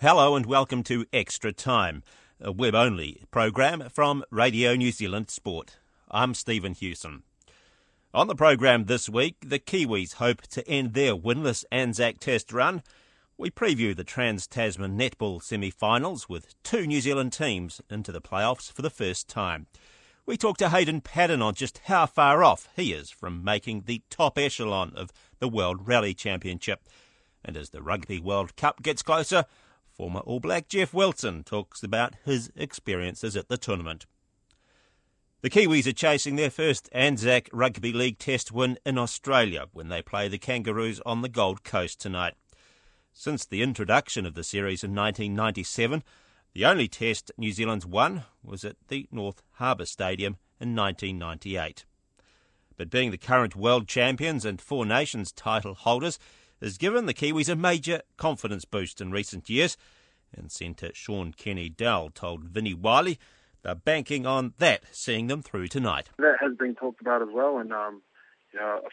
Hello and welcome to Extra Time, a web-only program from Radio New Zealand Sport. I'm Stephen Hewson. On the program this week, the Kiwis hope to end their winless Anzac Test run. We preview the Trans-Tasman Netball semi-finals with two New Zealand teams into the playoffs for the first time. We talk to Hayden Paddon on just how far off he is from making the top echelon of the World Rally Championship. And as the Rugby World Cup gets closer, former All Black Jeff Wilson talks about his experiences at the tournament. The Kiwis are chasing their first Anzac Rugby League Test win in Australia when they play the Kangaroos on the Gold Coast tonight. Since the introduction of the series in 1997, the only Test New Zealand's won was at the North Harbour Stadium in 1998. But being the current world champions and Four Nations title holders has given the Kiwis a major confidence boost in recent years, and centre Sean Kenny-Dowell told Vinnie Wiley they're banking on that seeing them through tonight. That has been talked about as well, and I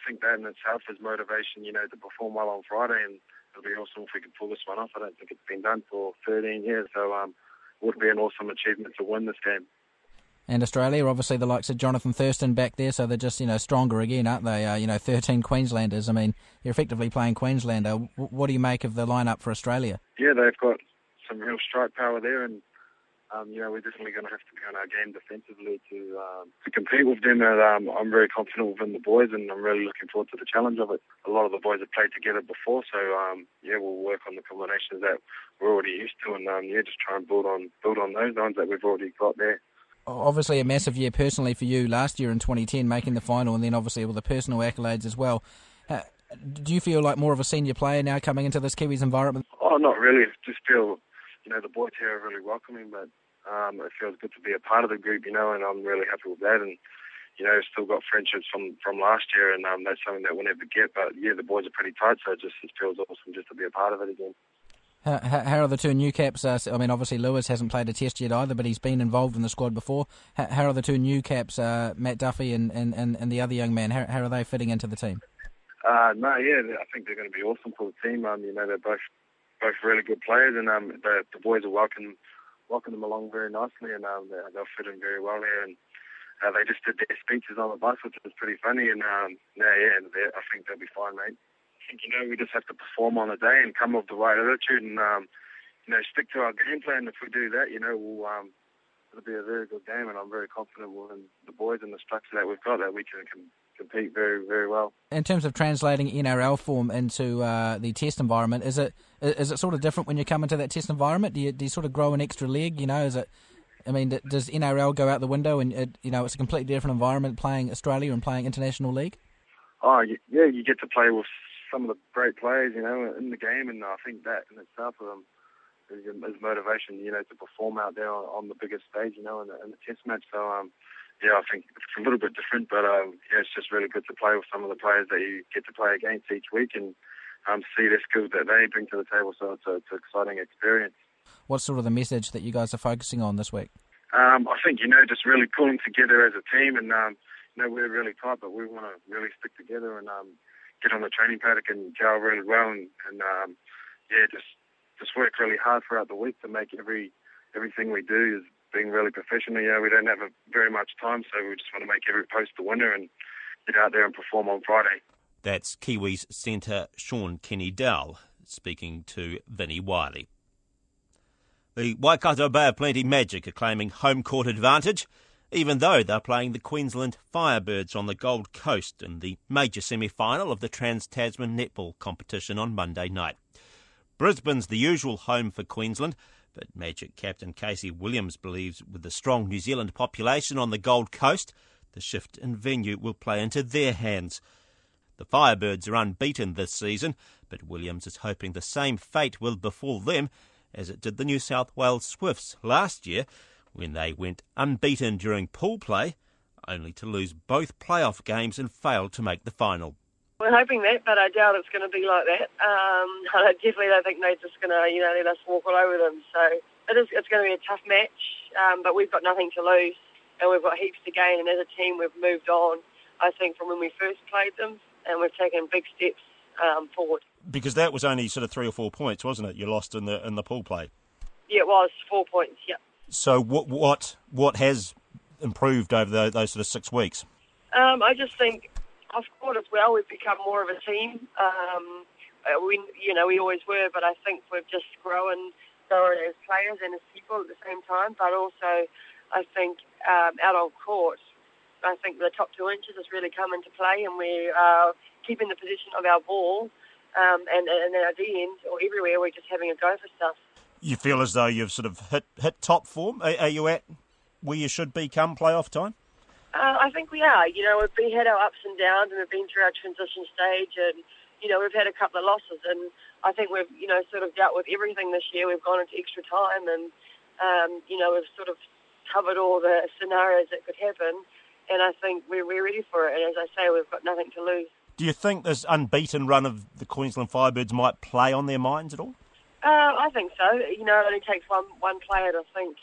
think that in itself is motivation, to perform well on Friday, and it'll be awesome if we can pull this one off. I don't think it's been done for 13 years, so it would be an awesome achievement to win this game. And Australia, obviously the likes of Jonathan Thurston back there, so they're just, stronger again, aren't they? 13 Queenslanders. I mean, you're effectively playing Queenslander. What do you make of the lineup for Australia? Yeah, they've got some real strike power there, and, we're definitely going to have to be on our game defensively to compete with them. And I'm very confident within the boys, and I'm really looking forward to the challenge of it. A lot of the boys have played together before, so, we'll work on the combinations that we're already used to, and, just try and build on those ones that we've already got there. Obviously a massive year personally for you last year in 2010, making the final, and then obviously all the personal accolades as well. Do you feel like more of a senior player now coming into this Kiwis environment? Oh, not really. I just feel, the boys here are really welcoming, but it feels good to be a part of the group, and I'm really happy with that. And, still got friendships from last year, and that's something that we'll never get. But, yeah, the boys are pretty tight, so it feels awesome just to be a part of it again. How are the two new caps? I mean, obviously Lewis hasn't played a test yet either, but he's been involved in the squad before. How are the two new caps, Matt Duffy and the other young man? How are they fitting into the team? I think they're going to be awesome for the team. They're both really good players, and the boys are welcoming them along very nicely, and they'll fit in very well here. And they just did their speeches on the bus, which was pretty funny. And I think they'll be fine, mate. I think, we just have to perform on the day and come with the right attitude and, stick to our game plan. If we do that, it'll be a very good game, and I'm very confident in the boys and the structure that we've got that we can compete very, very well. In terms of translating NRL form into the test environment, is it sort of different when you come into that test environment? Do you sort of grow an extra leg, does NRL go out the window and, it's a completely different environment playing Australia and playing International League? Oh, yeah, you get to play with some of the great players, in the game, and I think that in itself is motivation, to perform out there on the biggest stage, in the test match. So, I think it's a little bit different, but it's just really good to play with some of the players that you get to play against each week and see the skills that they bring to the table. So it's an exciting experience. What's sort of the message that you guys are focusing on this week? I think, just really pulling together as a team, and, we're really tight, but we want to really stick together and get on the training paddock and gel really well, and just work really hard throughout the week to make everything we do is being really professional. We don't have very much time, so we just want to make every post a winner and get out there and perform on Friday. That's Kiwis centre Sean Kenny-Dowell speaking to Vinnie Wiley. The Waikato Bay of Plenty Magic are claiming home court advantage, even though they're playing the Queensland Firebirds on the Gold Coast in the major semi-final of the Trans-Tasman Netball competition on Monday night. Brisbane's the usual home for Queensland, but Magic captain Casey Williams believes with the strong New Zealand population on the Gold Coast, the shift in venue will play into their hands. The Firebirds are unbeaten this season, but Williams is hoping the same fate will befall them as it did the New South Wales Swifts last year when they went unbeaten during pool play, only to lose both playoff games and fail to make the final. We're hoping that, but I doubt it's going to be like that. I definitely don't think they're just going to, let us walk all over them. So it's going to be a tough match, but we've got nothing to lose and we've got heaps to gain. And as a team, we've moved on, I think, from when we first played them, and we've taken big steps forward. Because that was only sort of 3 or 4 points, wasn't it? You lost in the pool play. Yeah, it was 4 points. Yeah. So what has improved over those sort of 6 weeks? I just think off court as well, we've become more of a team. We always were, but I think we've just grown as players and as people at the same time. But also, I think out on court, I think the top 2 inches has really come into play, and we are keeping the position of our ball and our D end or everywhere. We're just having a go for stuff. You feel as though you've sort of hit top form. Are you at where you should be come playoff time? I think we are. We've had our ups and downs, and we've been through our transition stage, and we've had a couple of losses, and I think we've sort of dealt with everything this year. We've gone into extra time, and we've sort of covered all the scenarios that could happen. And I think we're ready for it. And as I say, we've got nothing to lose. Do you think this unbeaten run of the Queensland Firebirds might play on their minds at all? I think so. It only takes one player to think,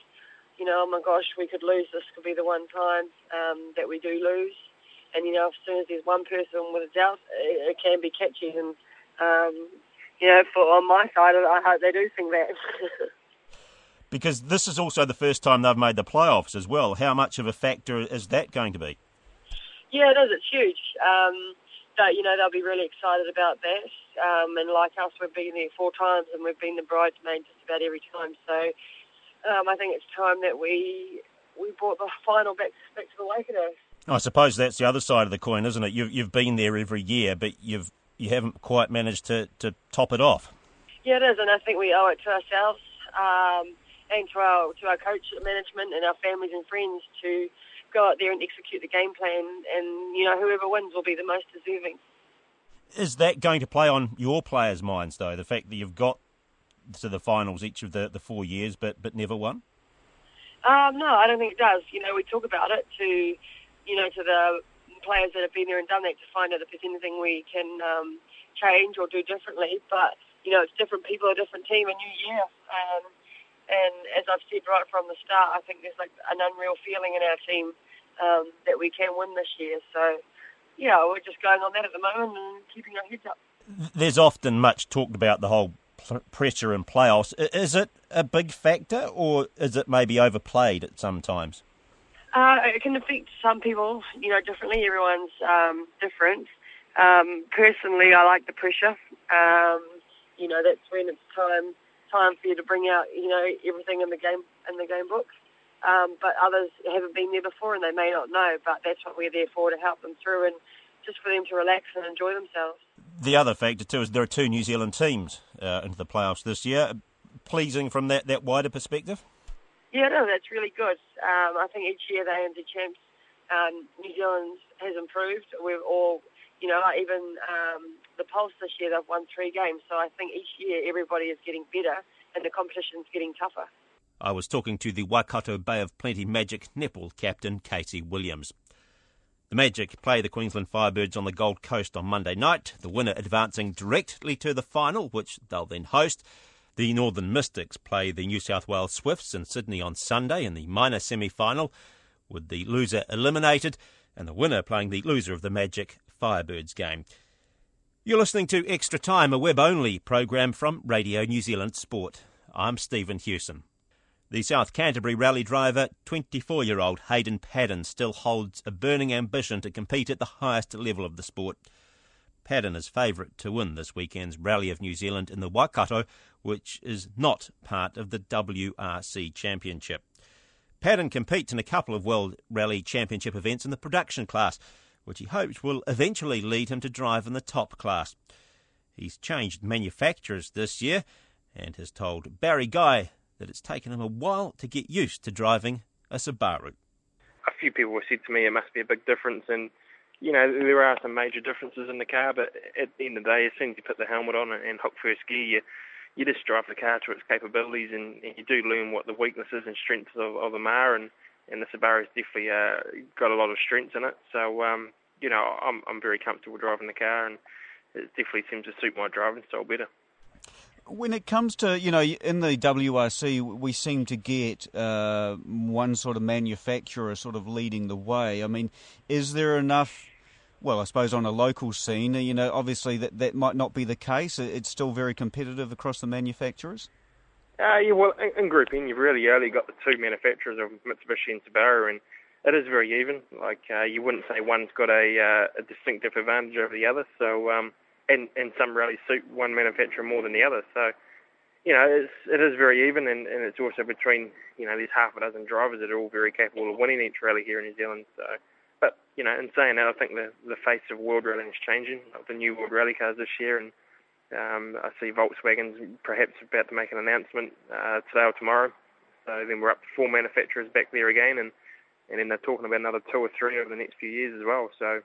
oh my gosh, we could lose. This could be the one time that we do lose. And, as soon as there's one person with a doubt, it can be catchy. And, on my side, I hope they do think that. Because this is also the first time they've made the playoffs as well. How much of a factor is that going to be? Yeah, it is. It's huge. They'll be really excited about that. And like us, we've been there 4 times and we've been the bridesmaid just about every time. So I think it's time that we brought the final back to the Waikato. I suppose that's the other side of the coin, isn't it? You've been there every year, but you haven't quite managed to top it off. Yeah, it is, and I think we owe it to ourselves. And to our coach management and our families and friends to go out there and execute the game plan, and whoever wins will be the most deserving. Is that going to play on your players' minds though, the fact that you've got to the finals each of the 4 years but never won? No, I don't think it does. We talk about it to the players that have been there and done that to find out if there's anything we can change or do differently, but it's different people, a different team, a new year. And as I've said right from the start, I think there's like an unreal feeling in our team that we can win this year. So, we're just going on that at the moment and keeping our heads up. There's often much talked about the whole pressure in playoffs. Is it a big factor, or is it maybe overplayed at some times? It can affect some people, differently. Everyone's different. Personally, I like the pressure. That's when it's time for you to bring out, everything in the game book. But others haven't been there before and they may not know, but that's what we're there for, to help them through and just for them to relax and enjoy themselves. The other factor too is there are 2 New Zealand teams into the playoffs this year. Pleasing from that wider perspective? Yeah, no, that's really good. I think each year the ANZ champs, New Zealand has improved. We've all... even the Pulse this year, they've won 3 games. So I think each year everybody is getting better and the competition's getting tougher. I was talking to the Waikato Bay of Plenty Magic netball captain, Casey Williams. The Magic play the Queensland Firebirds on the Gold Coast on Monday night, the winner advancing directly to the final, which they'll then host. The Northern Mystics play the New South Wales Swifts in Sydney on Sunday in the minor semi-final, with the loser eliminated and the winner playing the loser of the Magic Firebirds game. You're listening to Extra Time, a web-only program from Radio New Zealand Sport. I'm Stephen Hewson. The South Canterbury rally driver, 24-year-old Hayden Paddon, still holds a burning ambition to compete at the highest level of the sport. Paddon is favourite to win this weekend's Rally of New Zealand in the Waikato, which is not part of the WRC Championship. Paddon competes in a couple of World Rally Championship events in the production class, which he hopes will eventually lead him to drive in the top class. He's changed manufacturers this year and has told Barry Guy that it's taken him a while to get used to driving a Subaru. A few people have said to me it must be a big difference in you know, there are some major differences in the car, but at the end of the day, as soon as you put the helmet on and hook first gear, you just drive the car to its capabilities, and you do learn what the weaknesses and strengths of them are, and the Subaru's definitely got a lot of strengths in it. So, you know, I'm very comfortable driving the car, and it definitely seems to suit my driving style better. When it comes to, you know, in the WRC, we seem to get one sort of manufacturer sort of leading the way. I mean, is there enough, well, I suppose on a local scene, you know, obviously that might not be the case. It's still very competitive across the manufacturers? Yeah, well, in Group N, you've really only got the two manufacturers of Mitsubishi and Subaru, and it is very even. Like, you wouldn't say one's got a distinctive advantage over the other, so... And some rallies suit one manufacturer more than the other. So, you know, it is very even, and it's also between, you know, there's half a dozen drivers that are all very capable of winning each rally here in New Zealand. So, but, you know, in saying that, I think the face of world rallying is changing, like the new world rally cars this year, and I see Volkswagen's perhaps about to make an announcement today or tomorrow. So then we're up to four manufacturers back there again, and then they're talking about another two or three over the next few years as well. So,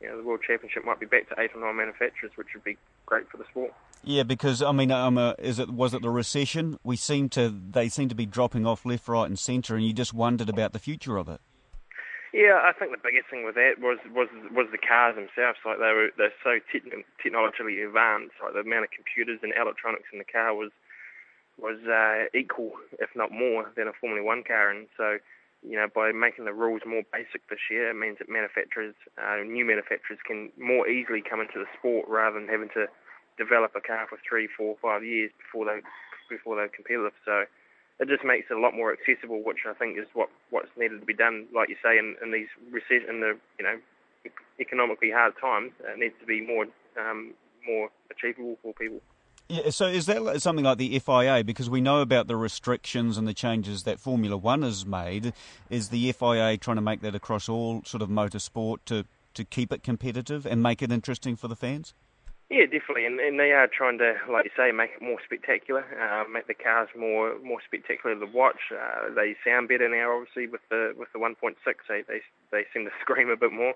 you know, the World Championship might be back to 8 or 9 manufacturers, which would be great for the sport. Yeah, because I mean, was it the recession? They seem to be dropping off left, right, and centre, and you just wondered about the future of it. Yeah, I think the biggest thing with that was the cars themselves. Like they're so technologically advanced. Like the amount of computers and electronics in the car was equal, if not more, than a Formula One car, and so. You know, by making the rules more basic this year, it means that manufacturers, new manufacturers, can more easily come into the sport rather than having to develop a car for 3, 4, 5 years before they're competitive. So it just makes it a lot more accessible, which I think is what's needed to be done. Like you say, in the you know, economically hard times, it needs to be more achievable for people. Yeah, so is that something like the FIA? Because we know about the restrictions and the changes that Formula One has made. Is the FIA trying to make that across all sort of motorsport to keep it competitive and make it interesting for the fans? Yeah, definitely. And they are trying to, like you say, make it more spectacular, make the cars more spectacular to watch. They sound better now, obviously, with the 1.6. They seem to scream a bit more.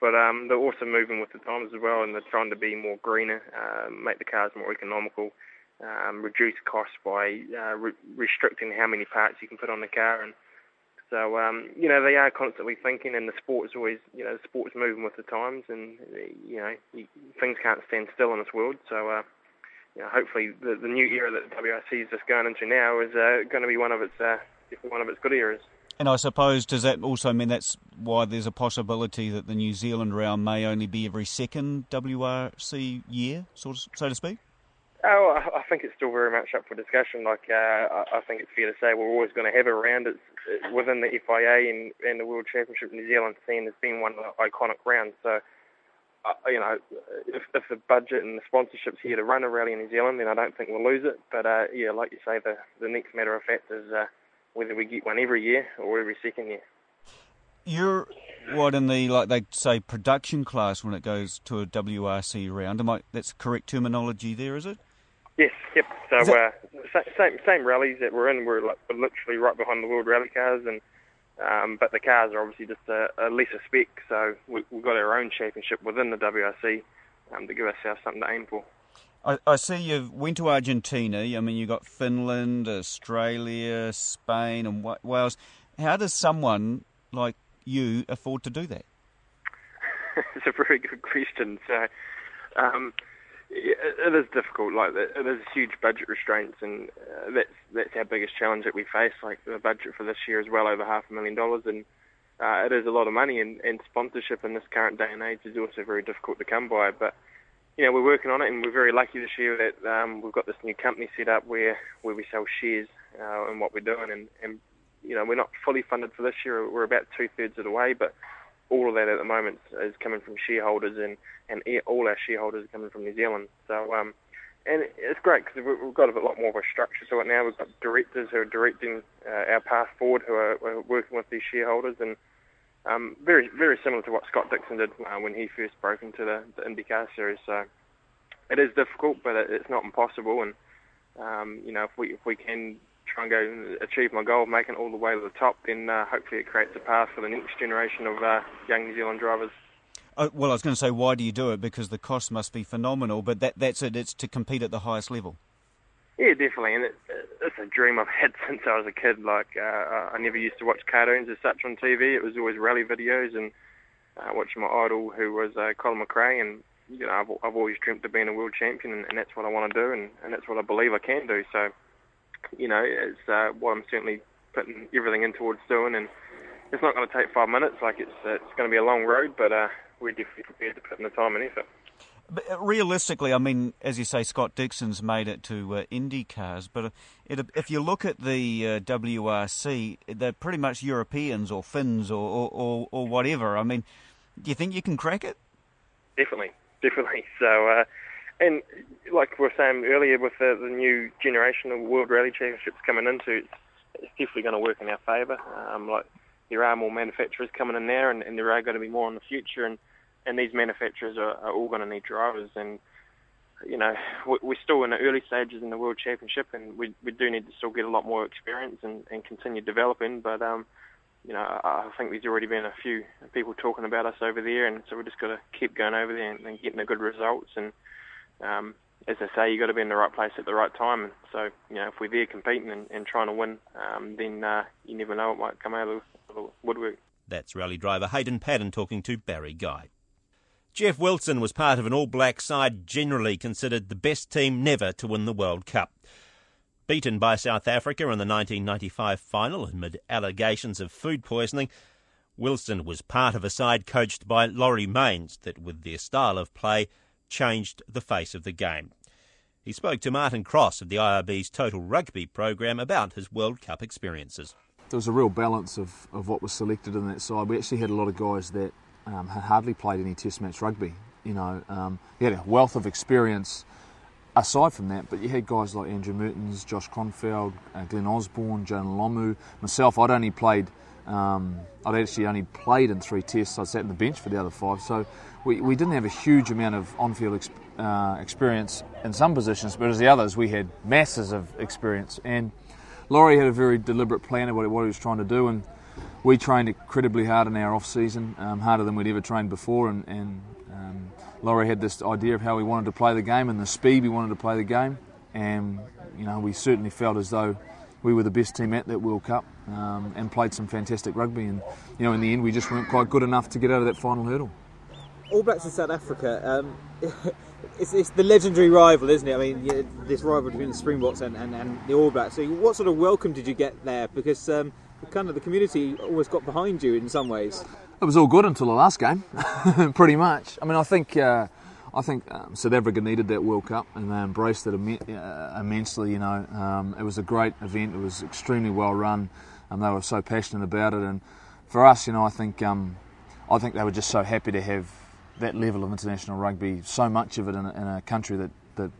But they're also moving with the times as well, and they're trying to be more greener, make the cars more economical, reduce costs by restricting how many parts you can put on the car. And so, you know, they are constantly thinking, and the sport's always, you know, the sport's moving with the times, and, you know, things can't stand still in this world. So, you know, hopefully the new era that the WRC is just going into now is going to be one of its good eras. And I suppose, does that also mean that's why there's a possibility that the New Zealand round may only be every second WRC year, so to speak? Oh, I think it's still very much up for discussion. Like, I think it's fair to say we're always going to have a round. It's within the FIA and the World Championship New Zealand scene has been one of the iconic rounds. So, you know, if the budget and the sponsorship's here to run a rally in New Zealand, then I don't think we'll lose it. But, yeah, like you say, the next matter of fact is... whether we get one every year or every second year. You're what in the, like they say, production class when it goes to a WRC round. That's correct terminology there, is it? Yes, yep. So same rallies that we're in, we're literally right behind the World Rally cars, and but the cars are obviously just a lesser spec, so we've got our own championship within the WRC to give ourselves something to aim for. I see you went to Argentina. I mean, you got Finland, Australia, Spain, and Wales. How does someone like you afford to do that? It's a very good question. So, it is difficult. Like, there's huge budget restraints, and that's our biggest challenge that we face. Like, the budget for this year is well over $500,000, and it is a lot of money. And sponsorship in this current day and age is also very difficult to come by, but. You know, we're working on it, and we're very lucky this year that we've got this new company set up where we sell shares in what we're doing, and you know, we're not fully funded for this year. We're about 2/3 of the way, but all of that at the moment is coming from shareholders, and all our shareholders are coming from New Zealand. So, and it's great because we've got a lot more of a structure to it now. We've got directors who are directing our path forward, who are working with these shareholders, and very, very similar to what Scott Dixon did when he first broke into the IndyCar series. So it is difficult, but it's not impossible. And you know, if we can try and go and achieve my goal of making it all the way to the top, then hopefully it creates a path for the next generation of young New Zealand drivers. Well, I was going to say, why do you do it? Because the cost must be phenomenal, but that's it. It's to compete at the highest level. Yeah, definitely, and it's a dream I've had since I was a kid. I never used to watch cartoons as such on TV. It was always rally videos and watching my idol, who was Colin McRae, and you know, I've always dreamt of being a world champion, and that's what I want to do, and that's what I believe I can do. So, you know, it's what I'm certainly putting everything in towards doing, and it's not going to take 5 minutes. It's going to be a long road, but we're definitely prepared to put in the time and effort. But realistically, I mean, as you say, Scott Dixon's made it to Indy cars, but if you look at the WRC, they're pretty much Europeans or Finns or whatever. I mean, do you think you can crack it? Definitely. So, and like we were saying earlier, with the new generation of World Rally Championships coming into, it's definitely going to work in our favour. There are more manufacturers coming in there, and there are going to be more in the future, and these manufacturers are all going to need drivers, and you know, we're still in the early stages in the World Championship, and we do need to still get a lot more experience and continue developing, but you know, I think there's already been a few people talking about us over there, and so we're just got to keep going over there and getting the good results, and as I say, you've got to be in the right place at the right time, and so, you know, if we're there competing and trying to win, then you never know, it might come out of the woodwork. That's rally driver Hayden Paddon talking to Barry Guy. Jeff Wilson was part of an All Black side generally considered the best team never to win the World Cup. Beaten by South Africa in the 1995 final amid allegations of food poisoning, Wilson was part of a side coached by Laurie Mains that, with their style of play, changed the face of the game. He spoke to Martin Cross of the IRB's Total Rugby programme about his World Cup experiences. There was a real balance of what was selected in that side. We actually had a lot of guys that had hardly played any Test match rugby. You know, he had a wealth of experience aside from that, but you had guys like Andrew Mertens, Josh Kronfeld, Glenn Osborne, Jonah Lomu. Myself, I'd actually only played in 3 Tests. I sat on the bench for the other 5, so we didn't have a huge amount of on-field experience in some positions, but as the others, we had masses of experience. And Laurie had a very deliberate plan of what he was trying to do, and we trained incredibly hard in our off-season, harder than we'd ever trained before, and Laurie had this idea of how he wanted to play the game and the speed he wanted to play the game, and you know, we certainly felt as though we were the best team at that World Cup, and played some fantastic rugby, and you know, in the end we just weren't quite good enough to get over that final hurdle. All Blacks in South Africa, it's the legendary rival, isn't it? I mean, yeah, this rivalry between the Springboks and the All Blacks. So what sort of welcome did you get there? Because kind of the community always got behind you in some ways. It was all good until the last game, pretty much. I mean, I think South Africa needed that World Cup, and they embraced it immensely. You know, it was a great event. It was extremely well run, and they were so passionate about it. And for us, you know, I think they were just so happy to have that level of international rugby, so much of it in a country that you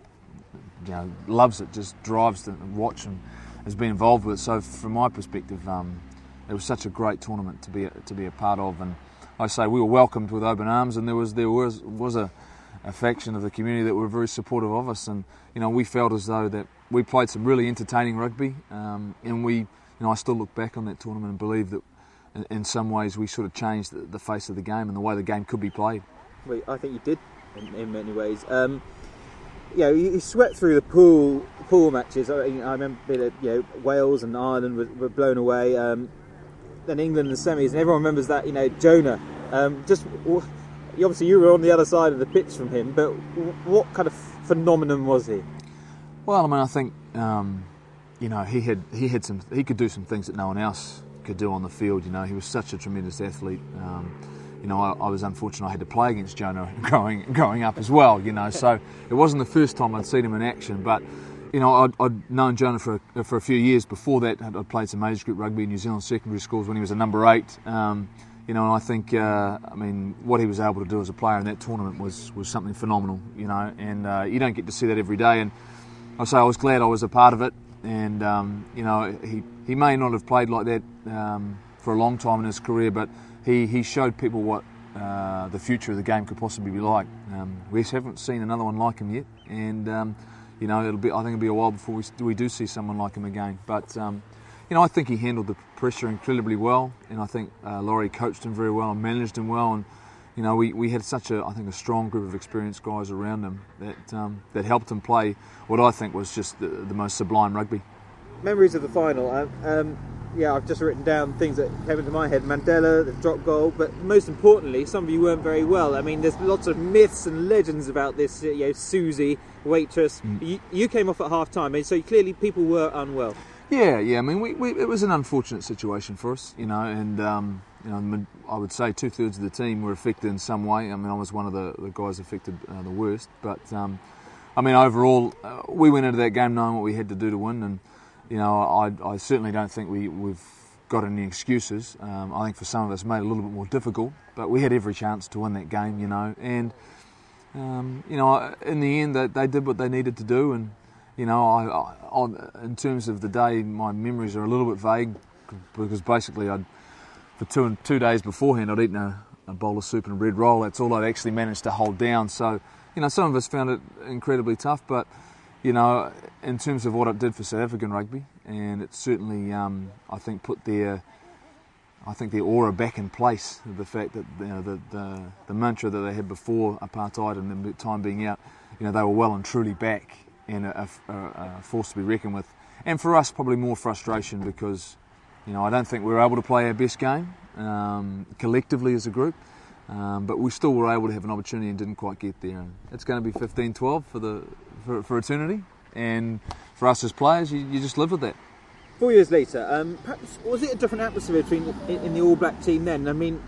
know, loves it, just drives to watch and has been involved with it. So from my perspective, it was such a great tournament to be a part of, and I say we were welcomed with open arms, and there was a faction of the community that were very supportive of us, and you know, we felt as though that we played some really entertaining rugby, and we, you know, I still look back on that tournament and believe that in some ways we sort of changed the face of the game and the way the game could be played. Well, I think you did in many ways. You know, you swept through the pool matches. I remember, you know, Wales and Ireland were blown away. Then England in the semis, and everyone remembers that. You know, Jonah. Just obviously, you were on the other side of the pitch from him. But what kind of phenomenon was he? Well, I mean, I think you know, he could do some things that no one else could do on the field. You know, he was such a tremendous athlete. You know, I was unfortunate I had to play against Jonah growing up as well, you know, so it wasn't the first time I'd seen him in action, but, you know, I'd known Jonah for a few years before that. I'd played some age group rugby in New Zealand secondary schools when he was a number 8, you know, and I think, I mean, what he was able to do as a player in that tournament was something phenomenal, you know, and you don't get to see that every day, and I say I was glad I was a part of it, and, you know, he may not have played like that for a long time in his career, but He showed people what the future of the game could possibly be like. We haven't seen another one like him yet, and you know, I think it'll be a while before we do see someone like him again. But you know, I think he handled the pressure incredibly well, and I think Laurie coached him very well and managed him well, and you know, we had such a, I think, a strong group of experienced guys around him that that helped him play what I think was just the most sublime rugby. Memories of the final. Yeah, I've just written down things that came into my head. Mandela, the drop goal, but most importantly, some of you weren't very well. I mean, there's lots of myths and legends about this, you know, Susie, waitress. You came off at half-time, and so clearly people were unwell. Yeah, I mean, it was an unfortunate situation for us, you know, and, you know, I would say two-thirds of the team were affected in some way. I mean, I was one of the guys affected the worst, but, I mean, overall, we went into that game knowing what we had to do to win, and, you know, I certainly don't think we've got any excuses. I think for some of us, it made it a little bit more difficult, but we had every chance to win that game, you know. And, you know, in the end, they did what they needed to do. And, you know, I, in terms of the day, my memories are a little bit vague because basically for two days beforehand, I'd eaten a bowl of soup and a bread roll. That's all I'd actually managed to hold down. So, you know, some of us found it incredibly tough, but... You know, in terms of what it did for South African rugby, and it certainly, I think, put their aura back in place. The fact that, you know, the mantra that they had before apartheid and the time being out, you know, they were well and truly back and a force to be reckoned with. And for us, probably more frustration because, you know, I don't think we were able to play our best game collectively as a group. But we still were able to have an opportunity and didn't quite get there. And it's going to be 15-12 for eternity, and for us as players, you just live with that. 4 years later, perhaps, was it a different atmosphere in the All Black team then? I mean,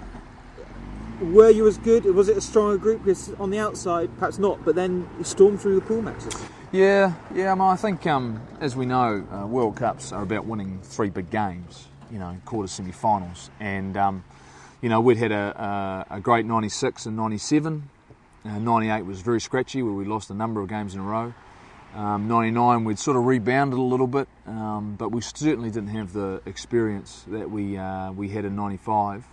were you as good? Was it a stronger group? Because on the outside, perhaps not, but then you stormed through the pool matches. Yeah. I mean, I think, as we know, World Cups are about winning three big games, you know, quarters, semi-finals, and... You know, we'd had a great 96 and 97. 98 was very scratchy, where we lost a number of games in a row. 99, we'd sort of rebounded a little bit, but we certainly didn't have the experience that we had in 95.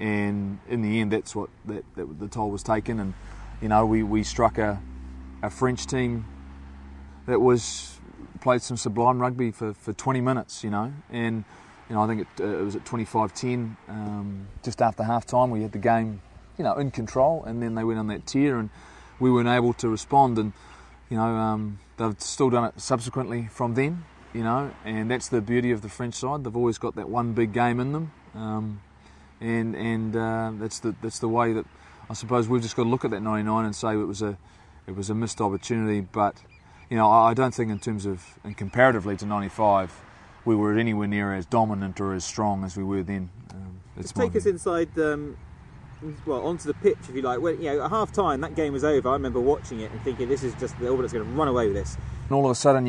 And in the end, that's what the toll was taken. And, you know, we struck a French team that played some sublime rugby for 20 minutes, you know. And... You know, I think it was at 25-10, just after half-time. We had the game, you know, in control, and then they went on that tear, and we weren't able to respond. And, you know, they've still done it subsequently from then, you know, and that's the beauty of the French side. They've always got that one big game in them, and that's the way that I suppose we've just got to look at that 99 and say it was a missed opportunity. But, you know, I don't think in comparatively to 95. We were anywhere near as dominant or as strong as we were then. Let's take us inside, onto the pitch, if you like. When, you know, at half-time, that game was over. I remember watching it and thinking, this is just the All Blacks going to run away with this. And all of a sudden,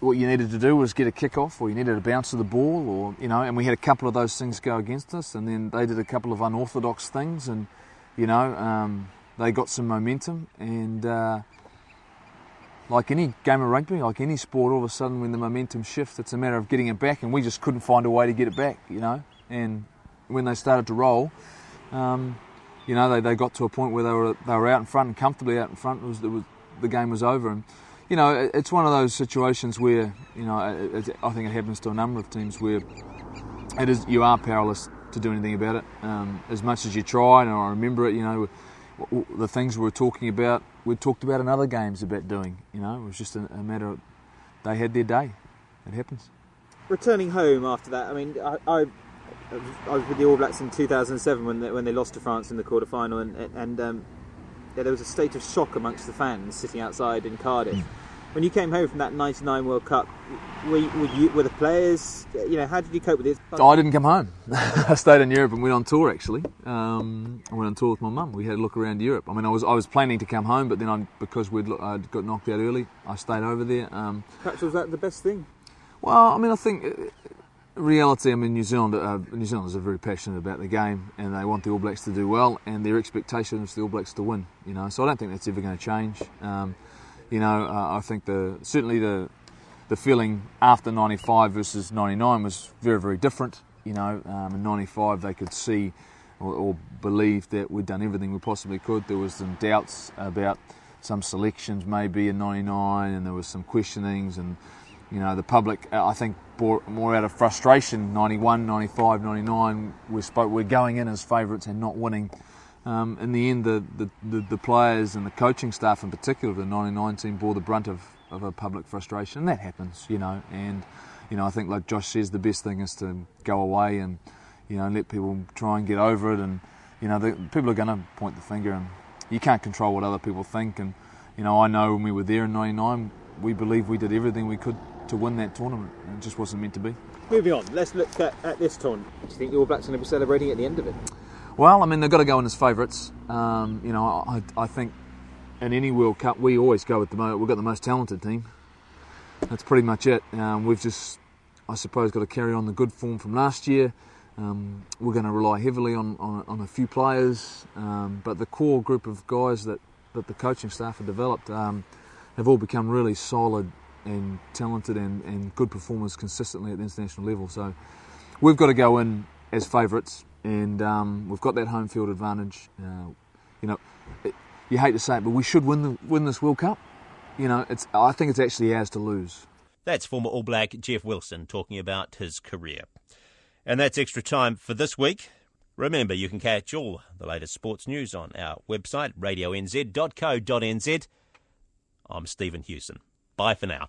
what you needed to do was get a kick-off, or you needed a bounce of the ball, or, you know, and we had a couple of those things go against us, and then they did a couple of unorthodox things, and, you know, they got some momentum, and... Like any game of rugby, like any sport, all of a sudden when the momentum shifts, it's a matter of getting it back, and we just couldn't find a way to get it back, you know. And when they started to roll, you know, they got to a point where they were out in front and comfortably out in front. The game was over, and, you know, it's one of those situations where, you know, I think it happens to a number of teams where you are powerless to do anything about it, as much as you try. And I remember it, you know. The things we were talking about, we talked about in other games about doing. You know, it was just a matter of they had their day. It happens. Returning home after that, I mean, I was with the All Blacks in 2007 when they lost to France in the quarterfinal, and there was a state of shock amongst the fans sitting outside in Cardiff. When you came home from that 99 World Cup, were the players, you know, how did you cope with it? I didn't come home. I stayed in Europe and went on tour, actually. I went on tour with my mum. We had a look around Europe. I mean, I was planning to come home, but then because I'd got knocked out early, I stayed over there. Perhaps was that the best thing? Well, I mean, I think... New Zealanders are very passionate about the game, and they want the All Blacks to do well, and their expectation is the All Blacks to win, you know. So I don't think that's ever going to change. You know, I think certainly the feeling after 95 versus 99 was very, very different. You know, in 95 they could see or believe that we'd done everything we possibly could. There was some doubts about some selections maybe in 99, and there was some questionings, and, you know, the public, I think, bought more out of frustration. 91, 95, 99, we're going in as favourites and not winning. In the end, the players and the coaching staff in particular of the 99 team bore the brunt of a public frustration. That happens, you know, and, you know, I think like Josh says, the best thing is to go away and, you know, let people try and get over it. And, you know, people are going to point the finger, and you can't control what other people think. And, you know, I know when we were there in 99, we believe we did everything we could to win that tournament, and it just wasn't meant to be. Moving on, let's look at this tournament. Do you think the All Blacks are going to be celebrating at the end of it? Well, I mean, they've got to go in as favourites. You know, I think in any World Cup, we always go with the most. We've got the most talented team. That's pretty much it. We've just, I suppose, got to carry on the good form from last year. We're going to rely heavily on a few players, but the core group of guys that the coaching staff have developed have all become really solid and talented and good performers consistently at the international level. So we've got to go in as favourites. And we've got that home field advantage. You know, you hate to say it, but we should win this World Cup. You know, I think it's actually ours to lose. That's former All Black Jeff Wilson talking about his career. And that's Extra Time for this week. Remember, you can catch all the latest sports news on our website, radionz.co.nz. I'm Stephen Hewson. Bye for now.